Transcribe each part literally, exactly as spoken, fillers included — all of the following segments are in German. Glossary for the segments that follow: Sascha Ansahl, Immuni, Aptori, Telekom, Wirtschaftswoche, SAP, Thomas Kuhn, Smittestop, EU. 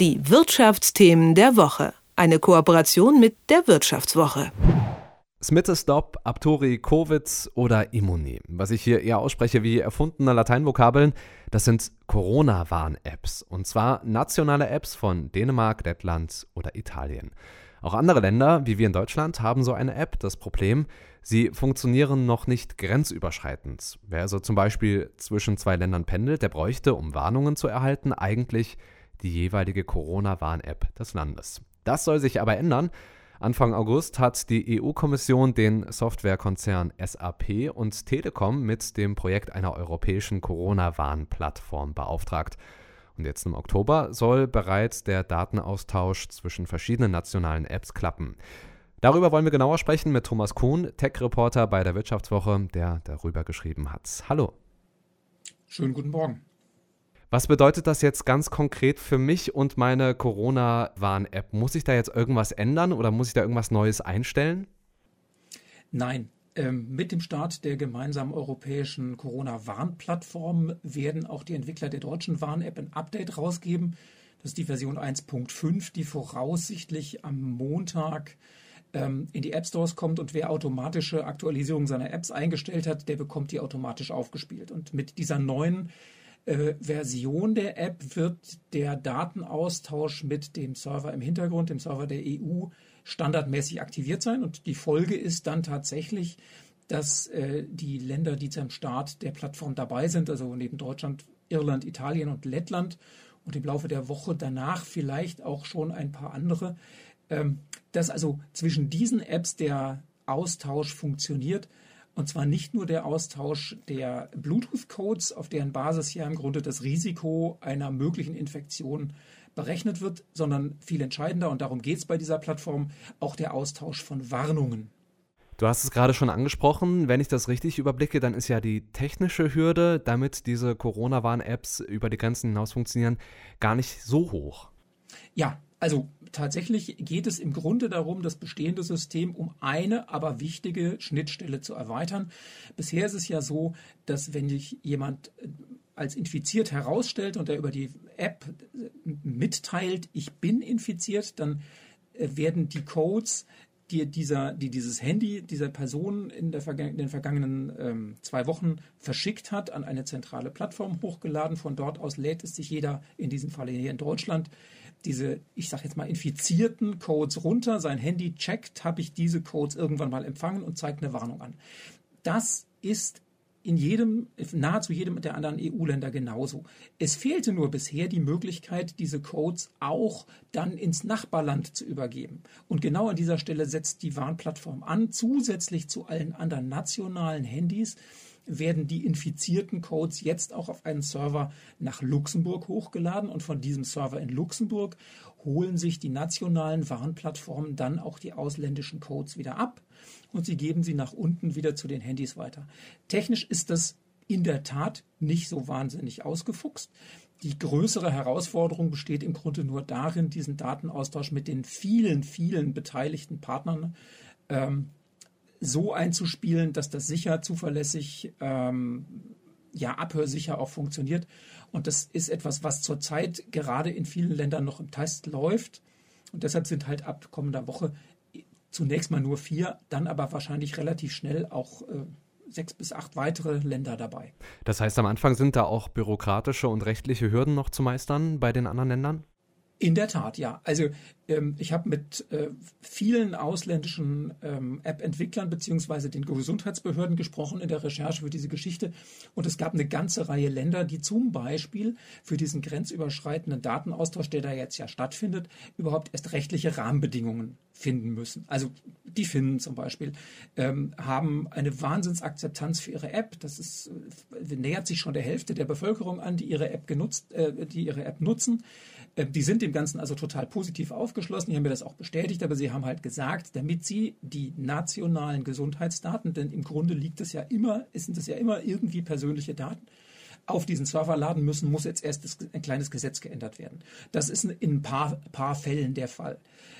Die Wirtschaftsthemen der Woche. Eine Kooperation mit der Wirtschaftswoche. Smittestop, Aptori, Covid oder Immuni. Was ich hier eher ausspreche wie erfundene Lateinvokabeln, das sind Corona-Warn-Apps. Und zwar nationale Apps von Dänemark, Lettland oder Italien. Auch andere Länder, wie wir in Deutschland, haben so eine App. Das Problem, sie funktionieren noch nicht grenzüberschreitend. Wer also zum Beispiel zwischen zwei Ländern pendelt, der bräuchte, um Warnungen zu erhalten, eigentlich die jeweilige Corona-Warn-App des Landes. Das soll sich aber ändern. Anfang August hat die E U-Kommission den Softwarekonzern S A P und Telekom mit dem Projekt einer europäischen Corona-Warn-Plattform beauftragt. Und jetzt im Oktober soll bereits der Datenaustausch zwischen verschiedenen nationalen Apps klappen. Darüber wollen wir genauer sprechen mit Thomas Kuhn, Tech-Reporter bei der Wirtschaftswoche, der darüber geschrieben hat. Hallo. Schönen guten Morgen. Was bedeutet das jetzt ganz konkret für mich und meine Corona-Warn-App? Muss ich da jetzt irgendwas ändern oder muss ich da irgendwas Neues einstellen? Nein. Mit dem Start der gemeinsamen europäischen Corona-Warn-Plattform werden auch die Entwickler der deutschen Warn-App ein Update rausgeben. Das ist die Version eins Punkt fünf, die voraussichtlich am Montag ähm, in die App-Stores kommt. Und wer automatische Aktualisierung seiner Apps eingestellt hat, der bekommt die automatisch aufgespielt. Und mit dieser neuen äh, Version der App wird der Datenaustausch mit dem Server im Hintergrund, dem Server der E U, standardmäßig aktiviert sein. Und die Folge ist dann tatsächlich, dass äh, die Länder, die zum Start der Plattform dabei sind, also neben Deutschland, Irland, Italien und Lettland und im Laufe der Woche danach vielleicht auch schon ein paar andere, ähm, dass also zwischen diesen Apps der Austausch funktioniert. Und zwar nicht nur der Austausch der Bluetooth-Codes, auf deren Basis ja im Grunde das Risiko einer möglichen Infektion berechnet wird, sondern viel entscheidender, und darum geht es bei dieser Plattform, auch der Austausch von Warnungen. Du hast es gerade schon angesprochen, wenn ich das richtig überblicke, dann ist ja die technische Hürde, damit diese Corona-Warn-Apps über die Grenzen hinaus funktionieren, gar nicht so hoch. Ja, also tatsächlich geht es im Grunde darum, das bestehende System um eine, aber wichtige Schnittstelle zu erweitern. Bisher ist es ja so, dass wenn sich jemand als infiziert herausstellt und er über die App mitteilt, ich bin infiziert, dann werden die Codes, die, dieser, die dieses Handy dieser Person in, der vergangen, in den vergangenen ähm, zwei Wochen verschickt hat, an eine zentrale Plattform hochgeladen. Von dort aus lädt es sich jeder, in diesem Fall hier in Deutschland, diese, ich sage jetzt mal, infizierten Codes runter. Sein Handy checkt, habe ich diese Codes irgendwann mal empfangen, und zeigt eine Warnung an. Das ist in jedem, nahezu jedem der anderen E U-Länder genauso. Es fehlte nur bisher die Möglichkeit, diese Codes auch dann ins Nachbarland zu übergeben. Und genau an dieser Stelle setzt die Warnplattform an. Zusätzlich zu allen anderen nationalen Handys werden die infizierten Codes jetzt auch auf einen Server nach Luxemburg hochgeladen. Und von diesem Server in Luxemburg holen sich die nationalen Warnplattformen dann auch die ausländischen Codes wieder ab. Und sie geben sie nach unten wieder zu den Handys weiter. Technisch ist das in der Tat nicht so wahnsinnig ausgefuchst. Die größere Herausforderung besteht im Grunde nur darin, diesen Datenaustausch mit den vielen, vielen beteiligten Partnern ähm, so einzuspielen, dass das sicher, zuverlässig, ähm, ja abhörsicher auch funktioniert. Und das ist etwas, was zurzeit gerade in vielen Ländern noch im Test läuft. Und deshalb sind halt ab kommender Woche zunächst mal nur vier, dann aber wahrscheinlich relativ schnell auch äh, sechs bis acht weitere Länder dabei. Das heißt, am Anfang sind da auch bürokratische und rechtliche Hürden noch zu meistern bei den anderen Ländern? In der Tat, ja. Also ähm, ich habe mit äh, vielen ausländischen ähm, App-Entwicklern beziehungsweise den Gesundheitsbehörden gesprochen in der Recherche für diese Geschichte, und es gab eine ganze Reihe Länder, die zum Beispiel für diesen grenzüberschreitenden Datenaustausch, der da jetzt ja stattfindet, überhaupt erst rechtliche Rahmenbedingungen finden müssen. Also die Finnen zum Beispiel ähm, haben eine Wahnsinnsakzeptanz für ihre App. Das ist, äh, nähert sich schon der Hälfte der Bevölkerung an, die ihre App genutzt, äh, die ihre App nutzen. Äh, die sind im dem Ganzen also total positiv aufgeschlossen. Die haben mir das auch bestätigt, aber sie haben halt gesagt, damit sie die nationalen Gesundheitsdaten, denn im Grunde liegt es ja immer, sind es ja immer irgendwie persönliche Daten, auf diesen Server laden müssen, muss jetzt erst ein kleines Gesetz geändert werden. Das ist in ein paar, paar Fällen der Fall,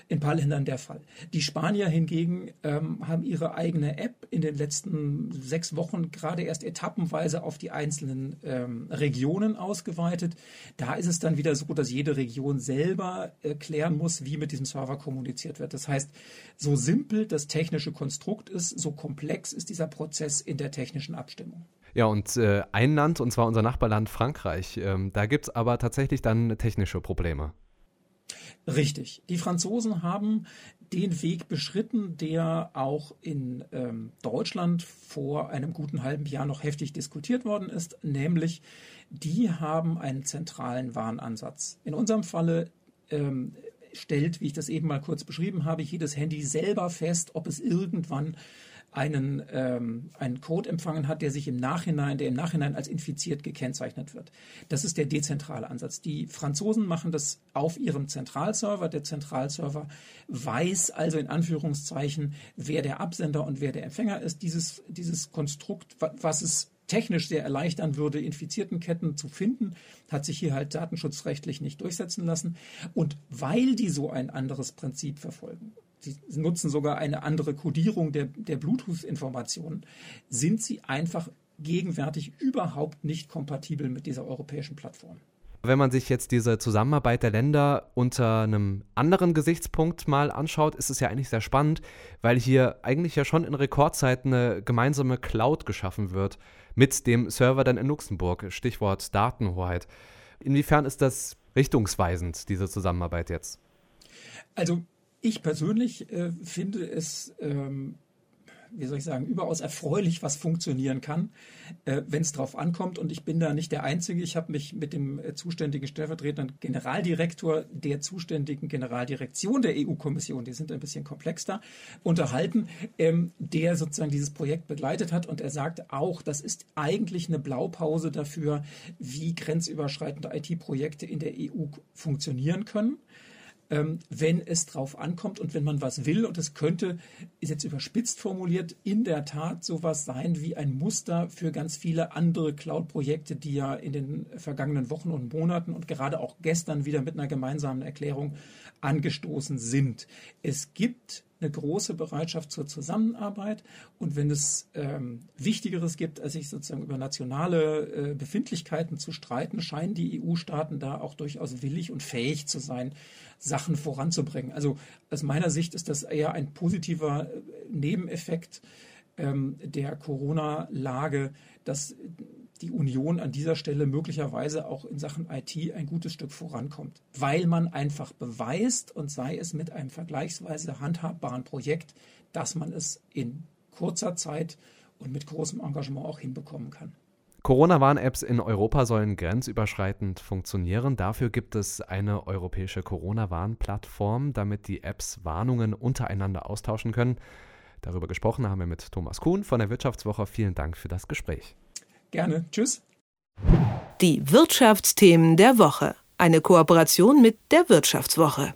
in ein paar Ländern der Fall. Die Spanier hingegen ähm, haben ihre eigene App in den letzten sechs Wochen gerade erst etappenweise auf die einzelnen ähm, Regionen ausgeweitet. Da ist es dann wieder so, dass jede Region selber äh, klären muss, wie mit diesem Server kommuniziert wird. Das heißt, so simpel das technische Konstrukt ist, so komplex ist dieser Prozess in der technischen Abstimmung. Ja, und äh, ein Land, und zwar unser Nachbarland Frankreich, ähm, da gibt es aber tatsächlich dann technische Probleme. Richtig. Die Franzosen haben den Weg beschritten, der auch in ähm, Deutschland vor einem guten halben Jahr noch heftig diskutiert worden ist, nämlich die haben einen zentralen Warnansatz. In unserem Falle ähm, stellt, wie ich das eben mal kurz beschrieben habe, jedes Handy selber fest, ob es irgendwann einen, ähm, einen Code empfangen hat, der sich im Nachhinein, der im Nachhinein als infiziert gekennzeichnet wird. Das ist der dezentrale Ansatz. Die Franzosen machen das auf ihrem Zentralserver. Der Zentralserver weiß also in Anführungszeichen, wer der Absender und wer der Empfänger ist. Dieses, dieses Konstrukt, was es technisch sehr erleichtern würde, infizierten Ketten zu finden, hat sich hier halt datenschutzrechtlich nicht durchsetzen lassen. Und weil die so ein anderes Prinzip verfolgen, sie nutzen sogar eine andere Codierung der, der Bluetooth-Informationen, sind sie einfach gegenwärtig überhaupt nicht kompatibel mit dieser europäischen Plattform. Wenn man sich jetzt diese Zusammenarbeit der Länder unter einem anderen Gesichtspunkt mal anschaut, ist es ja eigentlich sehr spannend, weil hier eigentlich ja schon in Rekordzeit eine gemeinsame Cloud geschaffen wird mit dem Server dann in Luxemburg, Stichwort Datenhoheit. Inwiefern ist das richtungsweisend, diese Zusammenarbeit jetzt? Also ich persönlich äh, finde es ähm wie soll ich sagen, überaus erfreulich, was funktionieren kann, äh, wenn es drauf ankommt. Und ich bin da nicht der Einzige. Ich habe mich mit dem äh, zuständigen stellvertretenden Generaldirektor der zuständigen Generaldirektion der E U-Kommission, die sind ein bisschen komplexer, unterhalten, ähm, der sozusagen dieses Projekt begleitet hat. Und er sagte auch, das ist eigentlich eine Blaupause dafür, wie grenzüberschreitende I T-Projekte in der E U funktionieren können, wenn es drauf ankommt und wenn man was will. Und es könnte, ist jetzt überspitzt formuliert, in der Tat sowas sein wie ein Muster für ganz viele andere Cloud-Projekte, die ja in den vergangenen Wochen und Monaten und gerade auch gestern wieder mit einer gemeinsamen Erklärung angestoßen sind. Es gibt eine große Bereitschaft zur Zusammenarbeit. Und wenn es ähm, Wichtigeres gibt, als sich sozusagen über nationale äh, Befindlichkeiten zu streiten, scheinen die E U-Staaten da auch durchaus willig und fähig zu sein, Sachen voranzubringen. Also aus meiner Sicht ist das eher ein positiver Nebeneffekt ähm, der Corona-Lage, dass die Union an dieser Stelle möglicherweise auch in Sachen I T ein gutes Stück vorankommt, weil man einfach beweist, und sei es mit einem vergleichsweise handhabbaren Projekt, dass man es in kurzer Zeit und mit großem Engagement auch hinbekommen kann. Corona-Warn-Apps in Europa sollen grenzüberschreitend funktionieren. Dafür gibt es eine europäische Corona-Warn-Plattform, damit die Apps Warnungen untereinander austauschen können. Darüber gesprochen haben wir mit Thomas Kuhn von der Wirtschaftswoche. Vielen Dank für das Gespräch. Gerne. Tschüss. Die Wirtschaftsthemen der Woche. Eine Kooperation mit der Wirtschaftswoche.